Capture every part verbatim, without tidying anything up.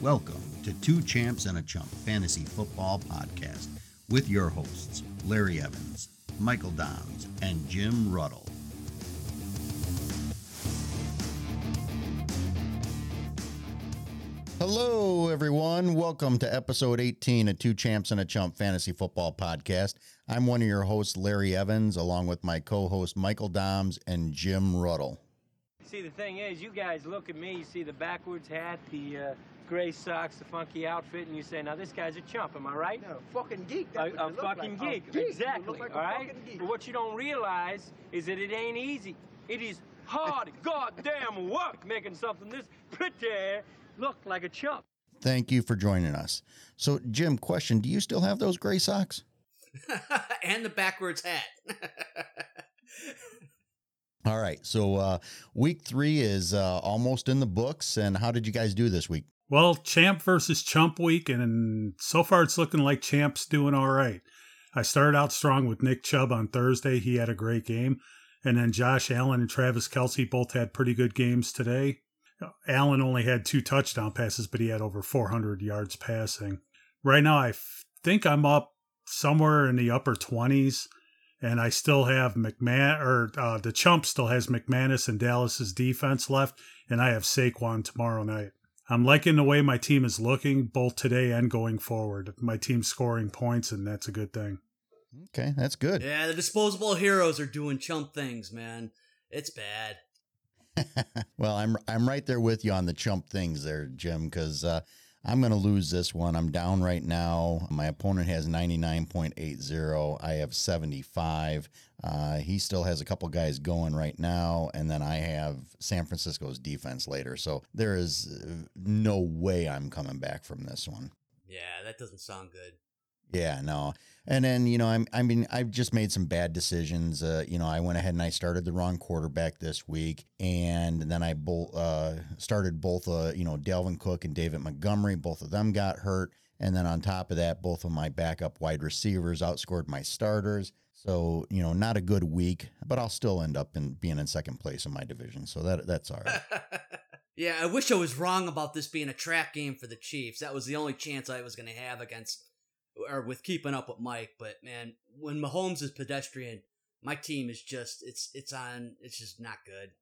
Welcome to Two Champs and a Chump Fantasy Football Podcast with your hosts, Larry Evans, Michael Doms, and Jim Ruddle. Hello, everyone. Welcome to episode eighteen of Two Champs and a Chump Fantasy Football Podcast. I'm one of your hosts, Larry Evans, along with my co-host, Michael Doms, and Jim Ruddle. See, the thing is, you guys look at me, you see the backwards hat, the uh, gray socks, the funky outfit, and you say, now this guy's a chump, am I right? No, fucking geek. That's a a fucking like. geek, oh, exactly, like all right? But what you don't realize is that it ain't easy. It is hard goddamn work making something this pretty look like a chump. Thank you for joining us. So, Jim, question, do you still have those gray socks? And the backwards hat. All right, so uh, week three is uh, almost in the books, and how did you guys do this week? Well, Champ versus Chump week, and, and so far it's looking like Champ's doing all right. I started out strong with Nick Chubb on Thursday. He had a great game. And then Josh Allen and Travis Kelce both had pretty good games today. Allen only had two touchdown passes, but he had over four hundred yards passing. Right now, I f- think I'm up somewhere in the upper twenties. And I still have McManus, or uh, the Chump still has McManus and Dallas's defense left, and I have Saquon tomorrow night. I'm liking the way my team is looking, both today and going forward. My team's scoring points, and that's a good thing. Okay, that's good. Yeah, the disposable heroes are doing Chump things, man. It's bad. Well, I'm I'm right there with you on the Chump things there, Jim, because uh, I'm going to lose this one. I'm down right now. My opponent has ninety-nine point eight zero. I have seventy-five. Uh, he still has a couple guys going right now, and then I have San Francisco's defense later. So there is no way I'm coming back from this one. Yeah, that doesn't sound good. Yeah, no. And then, you know, I'm, I mean, I've just made some bad decisions. Uh, you know, I went ahead and I started the wrong quarterback this week. And then I bo- uh, started both, uh, you know, Dalvin Cook and David Montgomery. Both of them got hurt. And then on top of that, both of my backup wide receivers outscored my starters. So, you know, not a good week, but I'll still end up in being in second place in my division. So that that's all right. Yeah, I wish I was wrong about this being a trap game for the Chiefs. That was the only chance I was going to have against or with keeping up with Mike, but man, when Mahomes is pedestrian, my team is just, it's, it's on, it's just not good.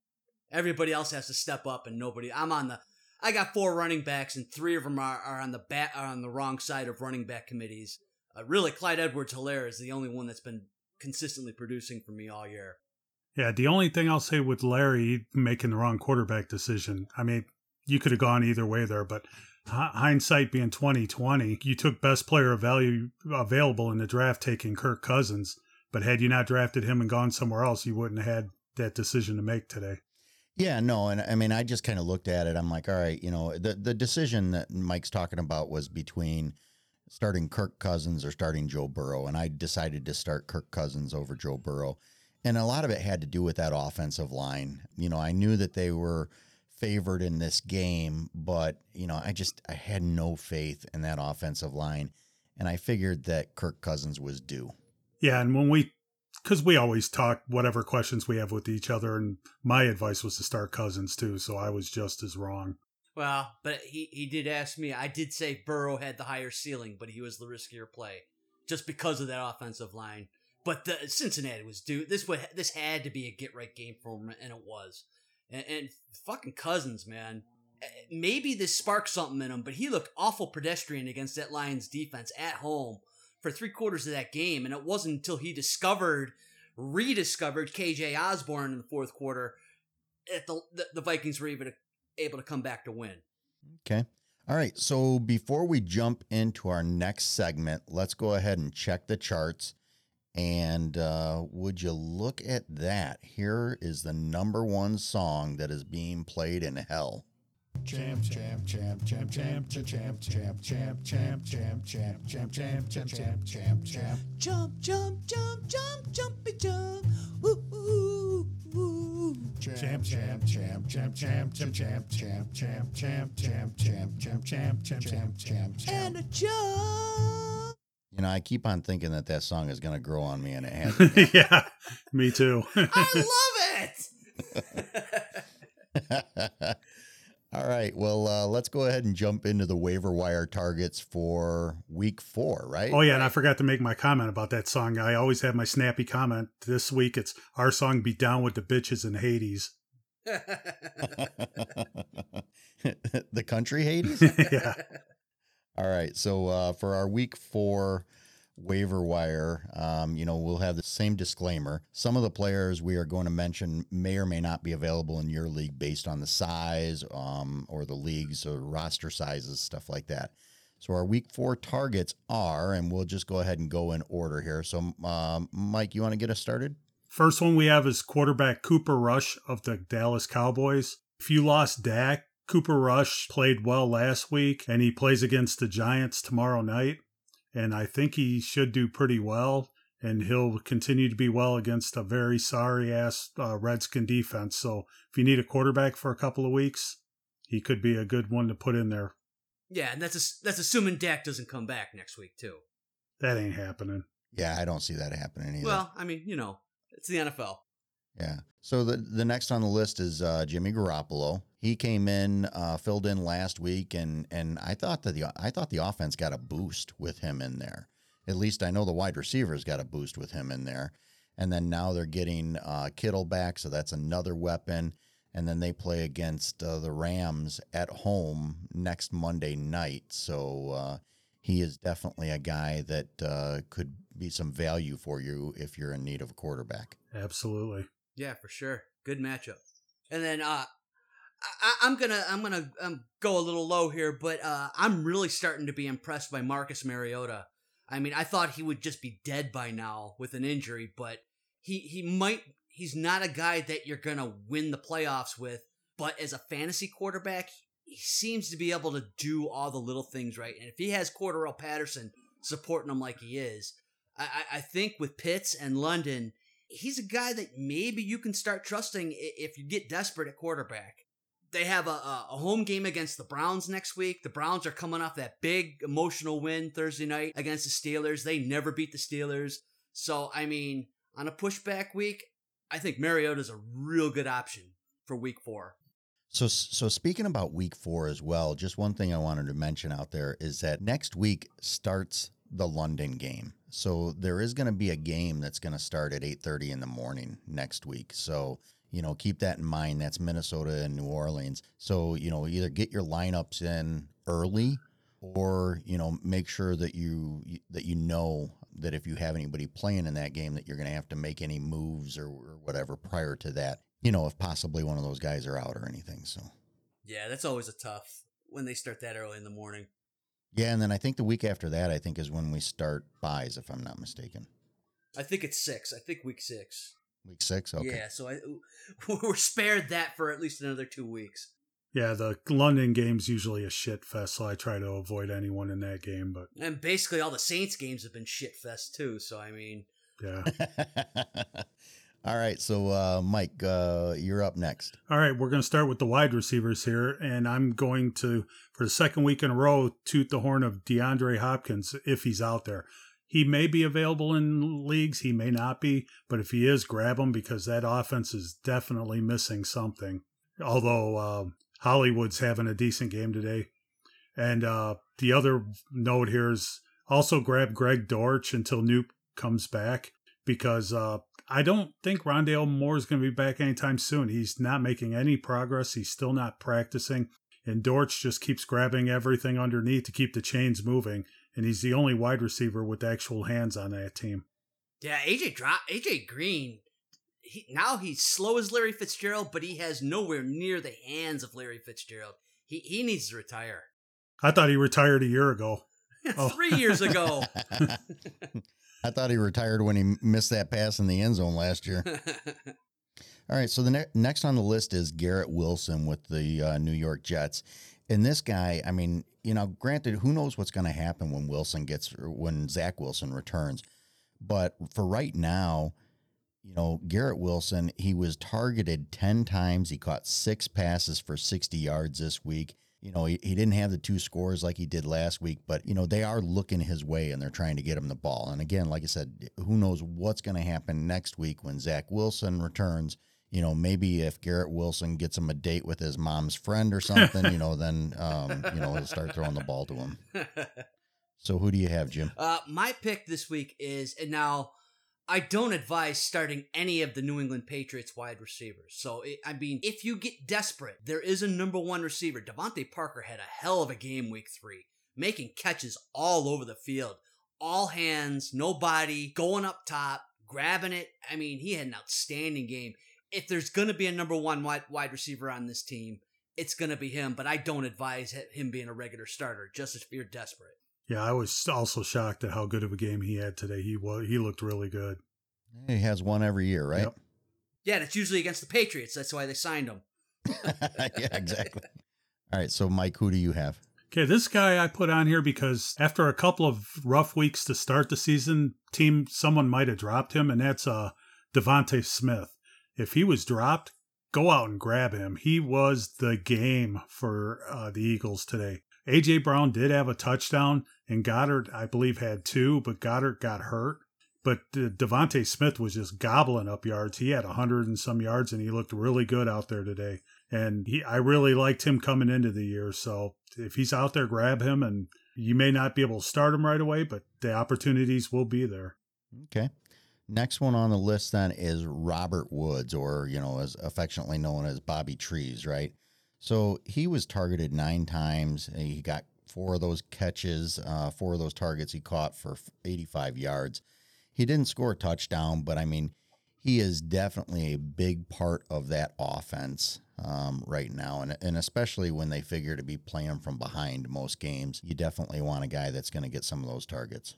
Everybody else has to step up and nobody, I'm on the, I got four running backs and three of them are, are on the bat, are on the wrong side of running back committees. Uh, really, Clyde Edwards-Helaire is the only one that's been consistently producing for me all year. Yeah. The only thing I'll say with Larry making the wrong quarterback decision, I mean, you could have gone either way there, but hindsight being twenty twenty, you took best player of value available in the draft, taking Kirk Cousins. But had you not drafted him and gone somewhere else, you wouldn't have had that decision to make today. Yeah, no, and I mean, I just kind of looked at it. I'm like, all right, you know, the the decision that Mike's talking about was between starting Kirk Cousins or starting Joe Burrow, and I decided to start Kirk Cousins over Joe Burrow. And a lot of it had to do with that offensive line. You know, I knew that they were favored in this game, but you know, I just, I had no faith in that offensive line, and I figured that Kirk Cousins was due. Yeah. And when we, cause we always talk whatever questions we have with each other. And my advice was to start Cousins too. So I was just as wrong. Well, but he, he did ask me, I did say Burrow had the higher ceiling, but he was the riskier play just because of that offensive line. But the Cincinnati was due. This would, this had to be a get right game for him. And it was. And, and fucking Cousins, man, maybe this sparked something in him, but he looked awful pedestrian against that Lions defense at home for three quarters of that game. And it wasn't until he discovered, rediscovered K J Osborne in the fourth quarter that the, the Vikings were able to, able to come back to win. Okay. All right. So before we jump into our next segment, let's go ahead and check the charts. And uh, would you look at that? Here is the number one song that is being played in hell. Champ, champ, champ, champ, champ, champ, champ, champ, champ, champ, champ, champ, champ, champ, champ, champ, champ, champ. Jump, jump, jump, jump, jumpy jump. Woo, woo, woo. Champ, champ, champ, champ, champ, champ, champ, champ, champ, champ, champ, champ, champ, champ, champ, champ, champ. And a jump. You know, I keep on thinking that that song is going to grow on me, and it hasn't. Yeah, me too. I love it. All right. Well, uh, let's go ahead and jump into the waiver wire targets for week four, right? Oh, yeah. And I forgot to make my comment about that song. I always have my snappy comment. This week, it's our song, Be Down with the Bitches in Hades. The country Hades? Yeah. All right. So uh, for our week four waiver wire, um, you know, we'll have the same disclaimer. Some of the players we are going to mention may or may not be available in your league based on the size um, or the leagues or roster sizes, stuff like that. So our week four targets are, and we'll just go ahead and go in order here. So, um, Mike, you want to get us started? First one we have is quarterback Cooper Rush of the Dallas Cowboys. If you lost Dak, Cooper Rush played well last week, and he plays against the Giants tomorrow night. And I think he should do pretty well, and he'll continue to be well against a very sorry-ass uh, Redskin defense. So if you need a quarterback for a couple of weeks, he could be a good one to put in there. Yeah, and that's a, that's assuming Dak doesn't come back next week, too. That ain't happening. Yeah, I don't see that happening either. Well, I mean, you know, it's the N F L. Yeah. So the, the next on the list is uh, Jimmy Garoppolo. He came in, uh, filled in last week, and and I thought that the I thought the offense got a boost with him in there. At least I know the wide receivers got a boost with him in there. And then now they're getting uh, Kittle back, so that's another weapon. And then they play against uh, the Rams at home next Monday night. So uh, he is definitely a guy that uh, could be some value for you if you're in need of a quarterback. Absolutely. Yeah, for sure. Good matchup. And then uh, I, I'm gonna I'm gonna um, go a little low here, but uh, I'm really starting to be impressed by Marcus Mariota. I mean, I thought he would just be dead by now with an injury, but he he might. He's not a guy that you're gonna win the playoffs with, but as a fantasy quarterback, he seems to be able to do all the little things right. And if he has Cordarrelle Patterson supporting him like he is, I, I think with Pitts and London, he's a guy that maybe you can start trusting if you get desperate at quarterback. They have a, a home game against the Browns next week. The Browns are coming off that big emotional win Thursday night against the Steelers. They never beat the Steelers. So, I mean, on a pushback week, I think Mariota's a real good option for week four. So, so speaking about week four as well, just one thing I wanted to mention out there is that next week starts the London game. So there is going to be a game that's going to start at eight thirty in the morning next week. So, you know, keep that in mind. That's Minnesota and New Orleans. So, you know, either get your lineups in early or, you know, make sure that you that you know that if you have anybody playing in that game that you're going to have to make any moves or, or whatever prior to that, you know, if possibly one of those guys are out or anything. So, yeah, that's always a tough when they start that early in the morning. Yeah, and then I think the week after that, I think, is when we start buys, if I'm not mistaken. I think it's six. I think week six. Week six, okay. Yeah, so I, we're spared that for at least another two weeks. Yeah, the London game's usually a shit fest, so I try to avoid anyone in that game. But And basically all the Saints games have been shit fest, too, so I mean... Yeah. All right, so uh, Mike, uh, you're up next. All right, we're going to start with the wide receivers here, and I'm going to, for the second week in a row, toot the horn of DeAndre Hopkins if he's out there. He may be available in leagues, he may not be, but if he is, grab him because that offense is definitely missing something. Although uh, Hollywood's having a decent game today. And uh, the other note here is also grab Greg Dorch until Nuke comes back because... Uh, I don't think Rondale Moore is going to be back anytime soon. He's not making any progress. He's still not practicing. And Dortch just keeps grabbing everything underneath to keep the chains moving. And he's the only wide receiver with actual hands on that team. Yeah, A J Dro- A J Green, he, now he's slow as Larry Fitzgerald, but he has nowhere near the hands of Larry Fitzgerald. He, he needs to retire. I thought he retired a year ago. Three oh. years ago. I thought he retired when he missed that pass in the end zone last year. All right, so the ne- next on the list is Garrett Wilson with the uh, New York Jets. And this guy, I mean, you know, granted, who knows what's going to happen when Wilson gets or when Zach Wilson returns. But for right now, you know, Garrett Wilson, he was targeted ten times. He caught six passes for sixty yards this week. You know, he, he didn't have the two scores like he did last week, but, you know, they are looking his way and they're trying to get him the ball. And again, like I said, who knows what's going to happen next week when Zach Wilson returns. you know, maybe if Garrett Wilson gets him a date with his mom's friend or something, you know, then, um, you know, he'll start throwing the ball to him. So who do you have, Jim? Uh, my pick this week is, and now I don't advise starting any of the New England Patriots wide receivers. So, it, I mean, if you get desperate, there is a number one receiver. Devontae Parker had a hell of a game week three, making catches all over the field, all hands, no body, going up top, grabbing it. I mean, he had an outstanding game. If there's going to be a number one wide, wide receiver on this team, it's going to be him, but I don't advise him being a regular starter, just if you're desperate. Yeah, I was also shocked at how good of a game he had today. He was, he looked really good. He has one every year, right? Yep. Yeah, and it's usually against the Patriots. That's why they signed him. Yeah, exactly. All right, so Mike, who do you have? Okay, this guy I put on here because after a couple of rough weeks to start the season, team someone might have dropped him, and that's uh, Devontae Smith. If he was dropped, go out and grab him. He was the game for uh, the Eagles today. A J Brown did have a touchdown, and Goddard, I believe, had two, but Goddard got hurt. But uh, Devontae Smith was just gobbling up yards. He had one hundred and some yards, and he looked really good out there today. And he, I really liked him coming into the year. So if he's out there, grab him. And you may not be able to start him right away, but the opportunities will be there. Okay. Next one on the list then is Robert Woods, or, you know, as affectionately known as Bobby Trees, right? So he was targeted nine times. And he got four of those catches, uh, four of those targets he caught for eighty-five yards. He didn't score a touchdown, but I mean, he is definitely a big part of that offense um, right now. And, and especially when they figure to be playing from behind most games, you definitely want a guy that's going to get some of those targets.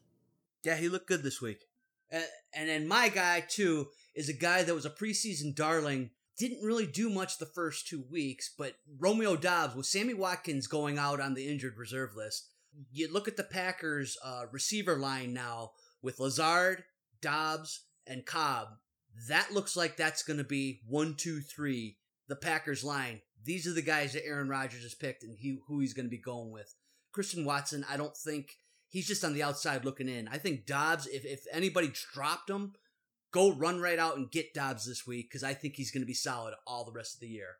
Yeah, he looked good this week. Uh, and then my guy, too, is a guy that was a preseason darling, didn't really do much the first two weeks, but Romeo Doubs, with Sammy Watkins going out on the injured reserve list, you look at the Packers' uh, receiver line now with Lazard, Doubs, and Cobb. That looks like that's going to be one, two, three, the Packers' line. These are the guys that Aaron Rodgers has picked and he, who he's going to be going with. Christian Watson, I don't think... He's just on the outside looking in. I think Doubs, if, if anybody dropped him, go run right out and get Doubs this week because I think he's going to be solid all the rest of the year.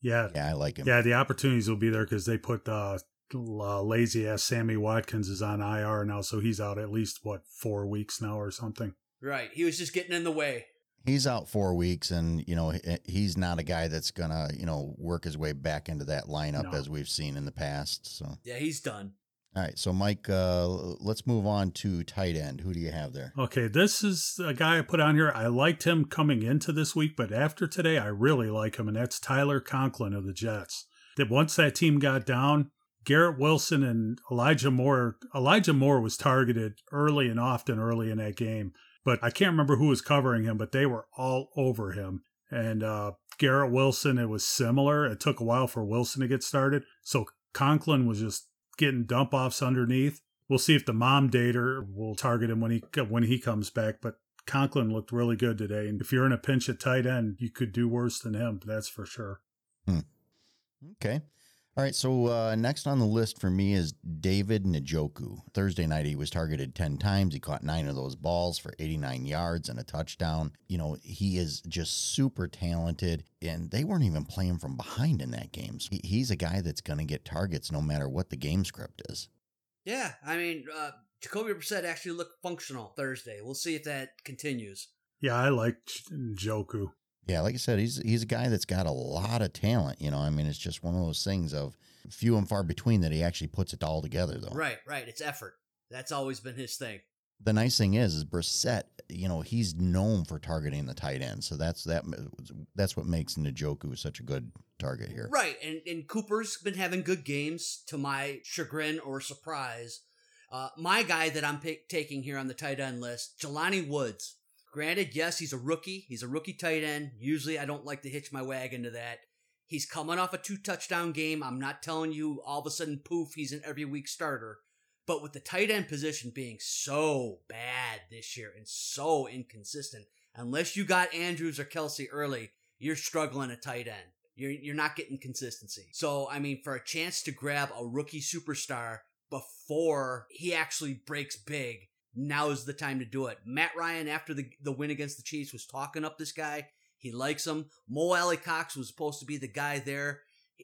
Yeah. Yeah, I like him. Yeah, the opportunities will be there because they put uh, lazy-ass Sammy Watkins is on I R now, so he's out at least, what, four weeks now or something. Right. He was just getting in the way. He's out four weeks, and, you know, he's not a guy that's going to, you know, work his way back into that lineup no. as we've seen in the past. So yeah, he's done. All right, so Mike, uh, let's move on to tight end. Who do you have there? Okay, this is a guy I put on here. I liked him coming into this week, but after today, I really like him, and that's Tyler Conklin of the Jets. That once that team got down, Garrett Wilson and Elijah Moore. Elijah Moore was targeted early and often early in that game, but I can't remember who was covering him, but they were all over him. And uh, Garrett Wilson, it was similar. It took a while for Wilson to get started, so Conklin was just getting dump offs underneath. We'll see if the mom dater will target him when he when he comes back. But Conklin looked really good today, and if you're in a pinch at tight end, you could do worse than him. That's for sure. Hmm. Okay, all right. So uh, next on the list for me is David Njoku. Thursday night he was targeted ten times. He caught nine of those balls for eighty-nine yards and a touchdown. You know, he is just super talented, and they weren't even playing from behind in that game. So he's a guy that's going to get targets no matter what the game script is. Yeah, I mean, uh, Jacoby Brissett actually looked functional Thursday. We'll see if that continues. Yeah, I like Njoku. Yeah, like I said, he's he's a guy that's got a lot of talent. You know, I mean, it's just one of those things of few and far between that he actually puts it all together, though. Right, right. It's effort. That's always been his thing. The nice thing is, is Brissett, you know, he's known for targeting the tight end. So that's that. That's what makes Njoku such a good target here. Right. And, and Cooper's been having good games, to my chagrin or surprise. Uh, my guy that I'm pick, taking here on the tight end list, Jelani Woods. Granted, yes, he's a rookie. He's a rookie tight end. Usually I don't like to hitch my wagon to that. He's coming off a two-touchdown game. I'm not telling you all of a sudden, poof, he's an every week starter. But with the tight end position being so bad this year and so inconsistent, unless you got Andrews or Kelce early, you're struggling at tight end. You're, you're not getting consistency. So, I mean, for a chance to grab a rookie superstar before he actually breaks big, now is the time to do it. Matt Ryan, after the, the win against the Chiefs, was talking up this guy. He likes him. Mo Alley Cox was supposed to be the guy there.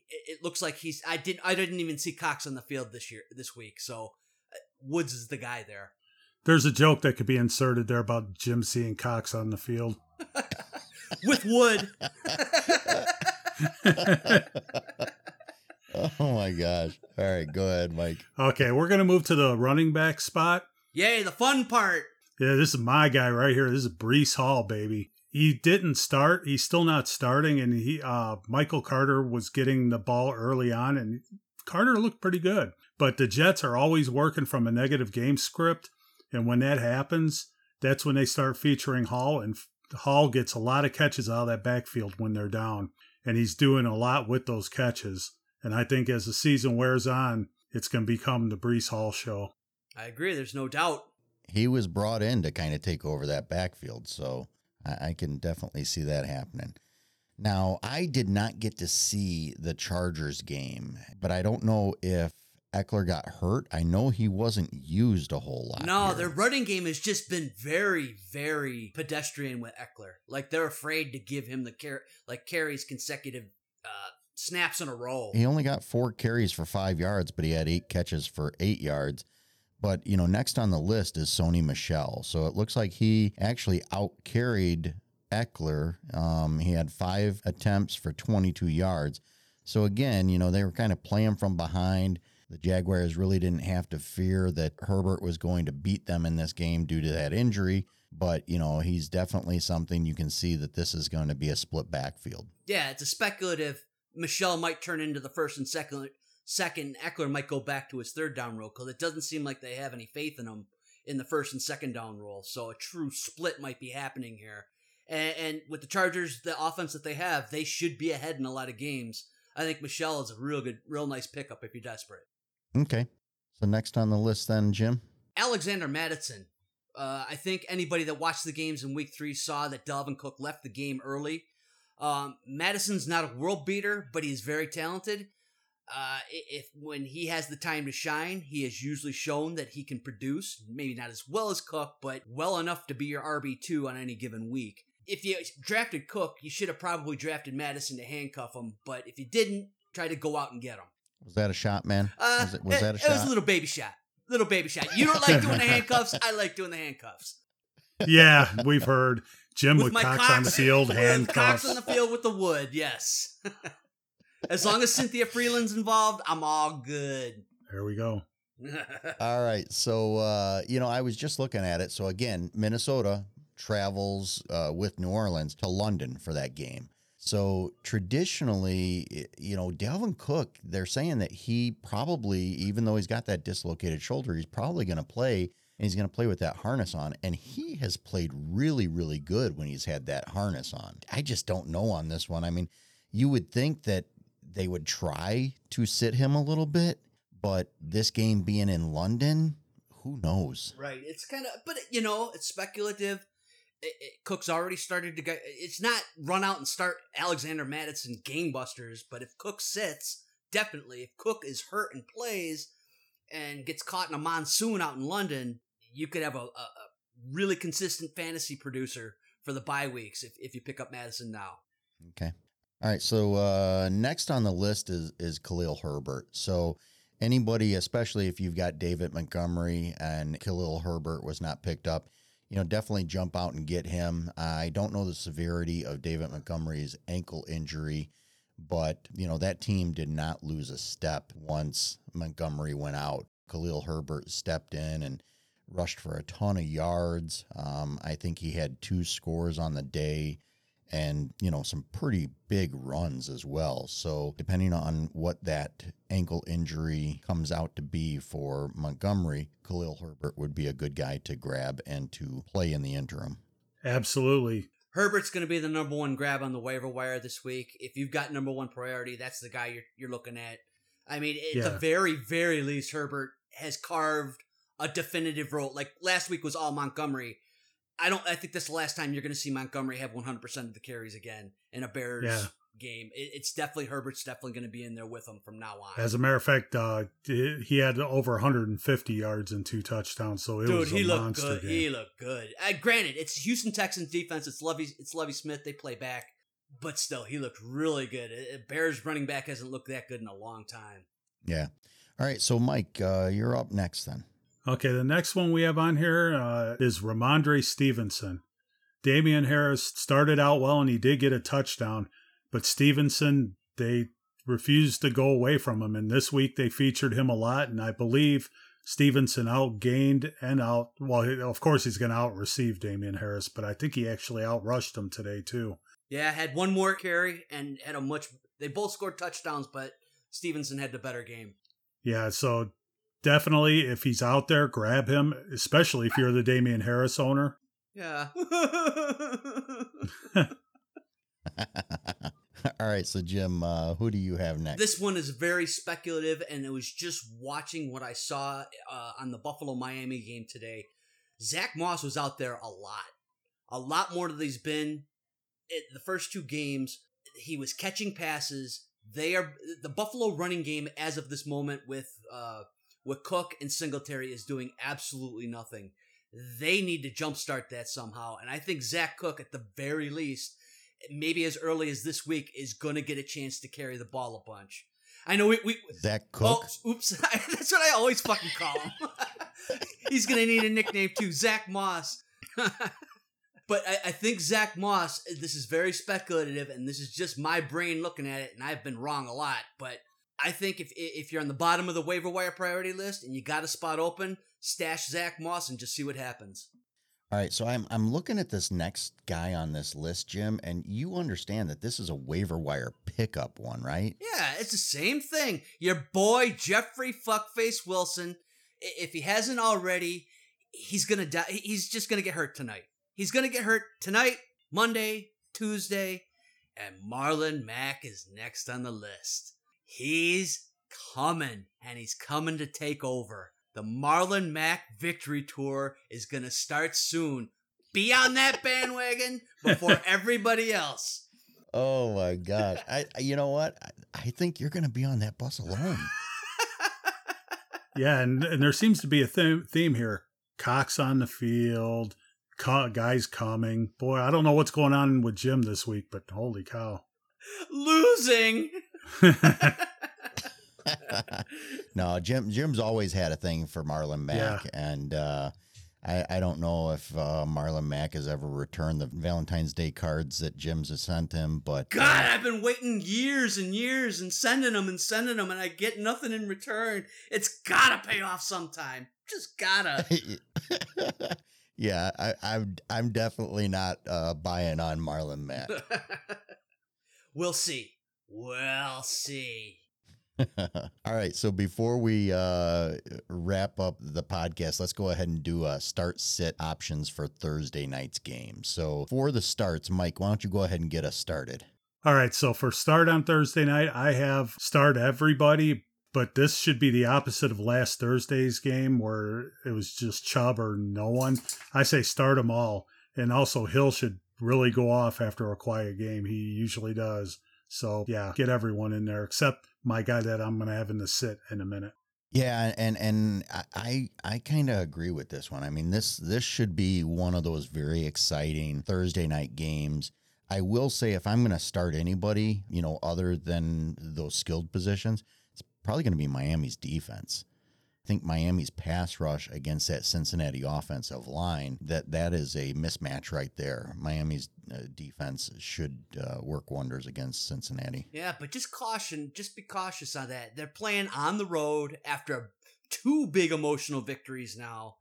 It looks like he's. I didn't. I didn't even see Cox on the field this year, this week. So Woods is the guy there. There's a joke that could be inserted there about Jim seeing Cox on the field with Wood. Oh my gosh! All right, go ahead, Mike. Okay, we're gonna move to the running back spot. Yay, the fun part. Yeah, this is my guy right here. This is Breece Hall, baby. He didn't start. He's still not starting, and he uh, Michael Carter was getting the ball early on, and Carter looked pretty good. But the Jets are always working from a negative game script, and when that happens, that's when they start featuring Hall, and Hall gets a lot of catches out of that backfield when they're down, and he's doing a lot with those catches. And I think as the season wears on, it's going to become the Breece Hall show. I agree. There's no doubt. He was brought in to kind of take over that backfield, so I can definitely see that happening. Now, I did not get to see the Chargers game, but I don't know if Eckler got hurt. I know he wasn't used a whole lot. No, here. Their running game has just been very, very pedestrian with Eckler. Like, they're afraid to give him the car- like carries consecutive uh, snaps in a row. He only got four carries for five yards, but he had eight catches for eight yards. But, you know, next on the list is Sony Michel. So it looks like he actually out-carried Eckler. Um, he had five attempts for twenty-two yards. So, again, you know, they were kind of playing from behind. The Jaguars really didn't have to fear that Herbert was going to beat them in this game due to that injury. But, you know, he's definitely something you can see that this is going to be a split backfield. Yeah, it's a speculative. Michel might turn into the first and second. Second, Eckler might go back to his third down role because it doesn't seem like they have any faith in him in the first and second down role. So a true split might be happening here. And, and with the Chargers, the offense that they have, they should be ahead in a lot of games. I think Michel is a real good, real nice pickup if you're desperate. Okay. So next on the list then, Jim? Alexander Mattison. Uh, I think anybody that watched the games in week three saw that Dalvin Cook left the game early. Um, Madison's not a world beater, but he's very talented. Uh, if when he has the time to shine, he has usually shown that he can produce, maybe not as well as Cook, but well enough to be your R B two on any given week. If you drafted Cook, you should have probably drafted Madison to handcuff him, but if you didn't, try to go out and get him. Was that a shot, man? Uh, was it, was it, that a shot? It was a little baby shot. Little baby shot. You don't like doing the handcuffs? I like doing the handcuffs. Yeah, we've heard. Jim with, with Cox, Cox on the field, handcuffs. Cox on the field with the wood, yes. As long as Cynthia Freeland's involved, I'm all good. There we go. All right. So, uh, you know, I was just looking at it. So, again, Minnesota travels uh, with New Orleans to London for that game. So, traditionally, you know, Dalvin Cook, they're saying that he probably, even though he's got that dislocated shoulder, he's probably going to play, and he's going to play with that harness on. And he has played really, really good when he's had that harness on. I just don't know on this one. I mean, you would think that they would try to sit him a little bit, but this game being in London, who knows? Right. It's kind of, but you know, it's speculative. It, it, Cook's already started to go. It's not run out and start Alexander Mattison game busters, but if Cook sits, definitely, if Cook is hurt and plays and gets caught in a monsoon out in London, you could have a, a, a really consistent fantasy producer for the bye weeks if, if you pick up Madison now. Okay. All right, so uh, next on the list is is Khalil Herbert. So anybody, especially if you've got David Montgomery and Khalil Herbert was not picked up, you know, definitely jump out and get him. I don't know the severity of David Montgomery's ankle injury, but, you know, that team did not lose a step once Montgomery went out. Khalil Herbert stepped in and rushed for a ton of yards. Um, I think he had two scores on the day. And, you know, some pretty big runs as well. So depending on what that ankle injury comes out to be for Montgomery, Khalil Herbert would be a good guy to grab and to play in the interim. Absolutely. Herbert's going to be the number one grab on the waiver wire this week. If you've got number one priority, that's the guy you're, you're looking at. I mean, at yeah. the very, very least, Herbert has carved a definitive role. Like last week was all Montgomery. I don't. I think this is the last time you're going to see Montgomery have one hundred percent of the carries again in a Bears yeah. game. It, it's definitely Herbert's definitely going to be in there with him from now on. As a matter of fact, uh, he had over one hundred fifty yards and two touchdowns, so it Dude, was a he monster looked good. game. He looked good. Uh, granted, it's Houston Texans defense. It's Lovie. It's Lovie Smith. They play back, but still, he looked really good. It, Bears running back hasn't looked that good in a long time. Yeah. All right. So, Mike, uh, you're up next then. Okay, the next one we have on here uh, is Ramondre Stevenson. Damian Harris started out well, and he did get a touchdown, but Stevenson, they refused to go away from him, and this week they featured him a lot, and I believe Stevenson outgained and out, well, of course he's going to out-receive Damian Harris, but I think he actually outrushed him today too. Yeah, had one more carry and had a much, they both scored touchdowns, but Stevenson had the better game. Yeah, so... definitely, if he's out there, grab him, especially if you're the Damian Harris owner. Yeah. All right, so Jim, uh, who do you have next? This one is very speculative, and it was just watching what I saw uh, on the Buffalo-Miami game today. Zach Moss was out there a lot. A lot more than he's been in the first two games. He was catching passes. They are the Buffalo running game as of this moment with... Uh, What Cook and Singletary is doing absolutely nothing. They need to jumpstart that somehow. And I think Zach Cook, at the very least, maybe as early as this week, is going to get a chance to carry the ball a bunch. I know we... we Zach Cook? Oh, oops. That's what I always fucking call him. He's going to need a nickname too. Zach Moss. But I, I think Zach Moss, this is very speculative, and this is just my brain looking at it, and I've been wrong a lot, but... I think if if you're on the bottom of the waiver wire priority list and you got a spot open, stash Zach Moss and just see what happens. All right, so I'm I'm looking at this next guy on this list, Jim, and you understand that this is a waiver wire pickup one, right? Yeah, it's the same thing. Your boy Jeffrey Fuckface Wilson, if he hasn't already, he's gonna die. He's just gonna get hurt tonight. He's gonna get hurt tonight, Monday, Tuesday, and Marlon Mack is next on the list. He's coming, and he's coming to take over. The Marlon Mack victory tour is going to start soon. Be on that bandwagon before everybody else. Oh, my gosh. I, you know what? I, I think you're going to be on that bus alone. Yeah, and, and there seems to be a theme, theme here. Cox on the field, co- guys coming. Boy, I don't know what's going on with Jim this week, but holy cow. Losing. No, Jim. Jim's always had a thing for Marlon Mack, yeah. and uh, I, I don't know if uh, Marlon Mack has ever returned the Valentine's Day cards that Jim's has sent him. But God, uh, I've been waiting years and years and sending them and sending them, and I get nothing in return. It's gotta pay off sometime. Just gotta. Yeah, I, I'm. I'm definitely not uh, buying on Marlon Mack. We'll see. We'll see. All right. So before we uh, wrap up the podcast, let's go ahead and do a start sit options for Thursday night's game. So for the starts, Mike, why don't you go ahead and get us started? All right. So for start on Thursday night, I have start everybody, but this should be the opposite of last Thursday's game where it was just Chubb or no one. I say start them all. And also Hill should really go off after a quiet game. He usually does. So, yeah, get everyone in there except my guy that I'm going to have in the sit in a minute. Yeah, and and I I kind of agree with this one. I mean, this this should be one of those very exciting Thursday night games. I will say if I'm going to start anybody, you know, other than those skilled positions, it's probably going to be Miami's defense. I think Miami's pass rush against that Cincinnati offensive line, that that is a mismatch right there. Miami's uh, defense should uh, work wonders against Cincinnati. Yeah, but just caution, just be cautious on that. They're playing on the road after two big emotional victories now.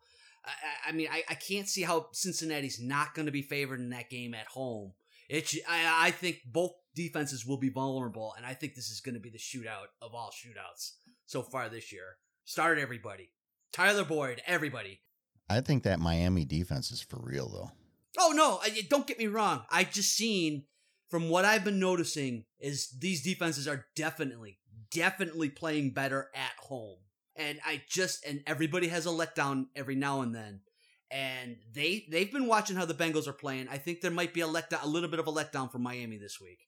I, I mean, I, I can't see how Cincinnati's not going to be favored in that game at home. It should, I, I think both defenses will be vulnerable, and I think this is going to be the shootout of all shootouts so far this year. Start everybody. Tyler Boyd, everybody. I think that Miami defense is for real, though. Oh, no. I, don't get me wrong. I just seen, from what I've been noticing, is these defenses are definitely, definitely playing better at home. And I just, and everybody has a letdown every now and then. And they, they've been watching how the Bengals are playing. I think there might be a letdown, a little bit of a letdown for Miami this week.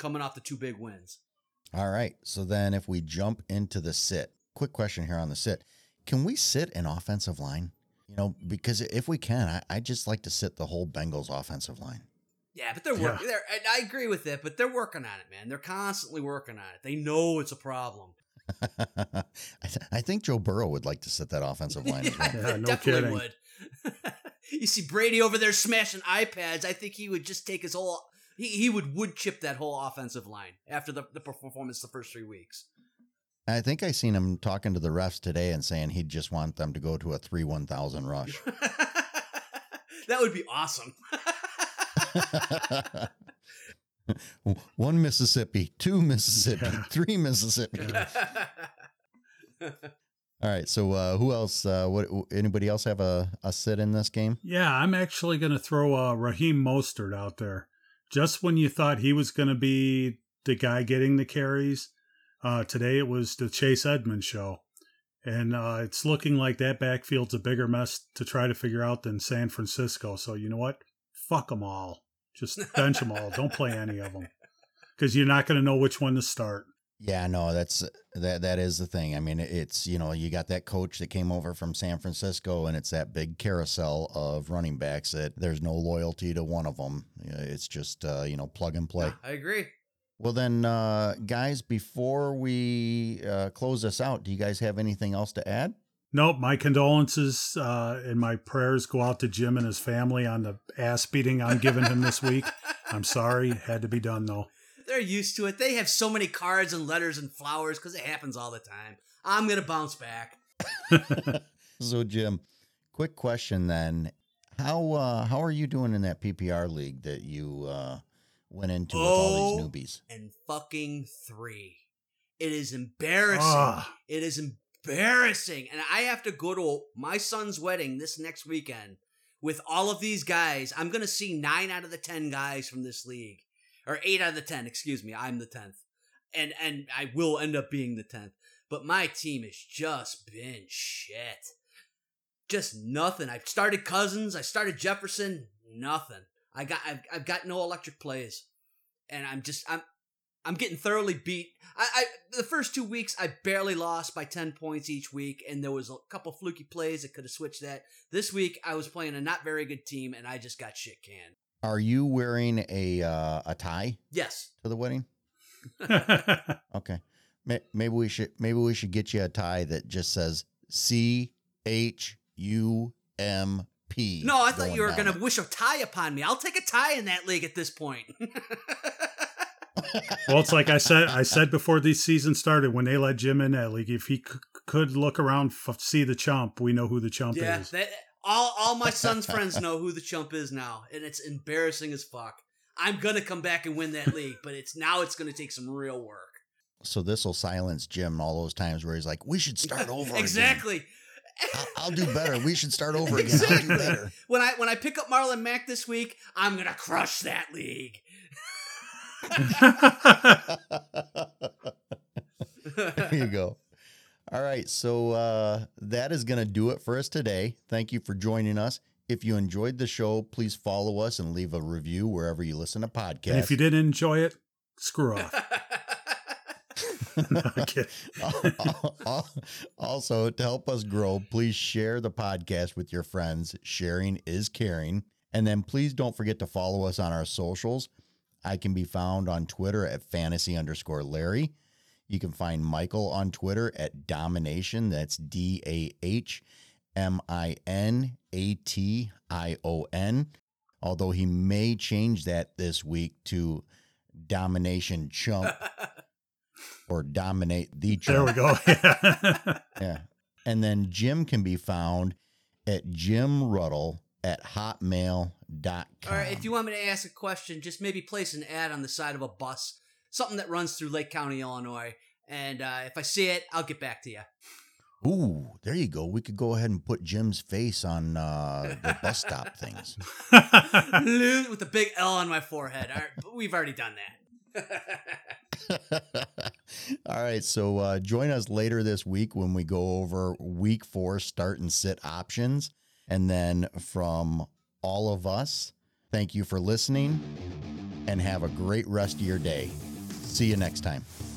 coming off the two big wins. All right. So then if we jump into the sit, quick question here on the sit. Can we sit an offensive line? You know, because if we can, I, I just like to sit the whole Bengals offensive line. Yeah, but they're working. Yeah. I agree with that, but they're working on it, man. They're constantly working on it. They know it's a problem. I, th- I think Joe Burrow would like to sit that offensive line. yeah, as well. yeah, no definitely kidding. would. You see Brady over there smashing iPads. I think he would just take his whole. He, he would wood chip that whole offensive line after the, the performance the first three weeks. I think I seen him talking to the refs today and saying he'd just want them to go to a three one thousand rush. That would be awesome. One Mississippi, two Mississippi, yeah. three Mississippi. Yeah. All right. So uh, who else? Uh, what? Anybody else have a, a sit in this game? Yeah, I'm actually going to throw uh, Raheem Mostert out there. Just when you thought he was going to be the guy getting the carries, uh, today it was the Chase Edmonds show. And uh, it's looking like that backfield's a bigger mess to try to figure out than San Francisco. So you know what? Fuck them all. Just bench them all. Don't play any of them because you're not going to know which one to start. Yeah, no, that's that. That is the thing. I mean, it's, you know, you got that coach that came over from San Francisco, and it's that big carousel of running backs that there's no loyalty to one of them. It's just, uh, you know, plug and play. Yeah, I agree. Well, then, uh, guys, before we uh, close this out, do you guys have anything else to add? Nope. My condolences uh, and my prayers go out to Jim and his family on the ass beating I'm giving him this week. I'm sorry. It had to be done, though. They're used to it. They have so many cards and letters and flowers because it happens all the time. I'm going to bounce back. So, Jim, quick question then. How uh, how are you doing in that P P R league that you uh, went into oh, with all these newbies? And fucking three. It is embarrassing. Uh. It is embarrassing. Embarrassing, and I have to go to my son's wedding this next weekend with all of these guys. I'm going to see nine out of the ten guys from this league, or eight out of the ten, excuse me. I'm the tenth, and and I will end up being the tenth, but my team has just been shit. Just nothing. I've started Cousins. I started Jefferson. Nothing. I got, I've, I've got no electric plays, and I'm just, I'm I'm getting thoroughly beat. I, I the first two weeks, I barely lost by ten points each week, and there was a couple fluky plays that could have switched that. This week, I was playing a not very good team, and I just got shit canned. Are you wearing a uh, a tie? Yes. To the wedding? Okay. Maybe we should maybe we should get you a tie that just says C H U M P. No, I thought you were going to wish a tie upon me. I'll take a tie in that league at this point. Well, it's like I said, I said before the season started, when they let Jim in that league, if he c- could look around, f- see the chump, we know who the chump yeah, is. That, all all my son's friends know who the chump is now, and it's embarrassing as fuck. I'm going to come back and win that league, but it's now it's going to take some real work. So this will silence Jim all those times where he's like, we should start over Exactly. Again. I'll, I'll do better. We should start over again. Exactly. I'll do better. When I, when I pick up Marlon Mack this week, I'm going to crush that league. There you go. All right. So uh, that is going to do it for us today. Thank you for joining us. If you enjoyed the show, please follow us and leave a review wherever you listen to podcasts. And if you didn't enjoy it, screw off. No, I'm kidding. Also, to help us grow, please share the podcast with your friends. Sharing is caring. And then please don't forget to follow us on our socials. I can be found on Twitter at fantasy underscore Larry. You can find Michael on Twitter at Domination. That's D A H M I N A T I O N. Although he may change that this week to Domination Chump or Dominate the Chump. There we go. Yeah. And then Jim can be found at Jim Ruddle at hotmail dot com. All right, if you want me to ask a question, just maybe place an ad on the side of a bus, something that runs through Lake County, Illinois, and uh, if I see it, I'll get back to you. Ooh, there you go. We could go ahead and put Jim's face on uh, the bus stop things. With a big L on my forehead. All right, but we've already done that. All right, so uh, join us later this week when we go over week four start and sit options. And then from all of us, thank you for listening and have a great rest of your day. See you next time.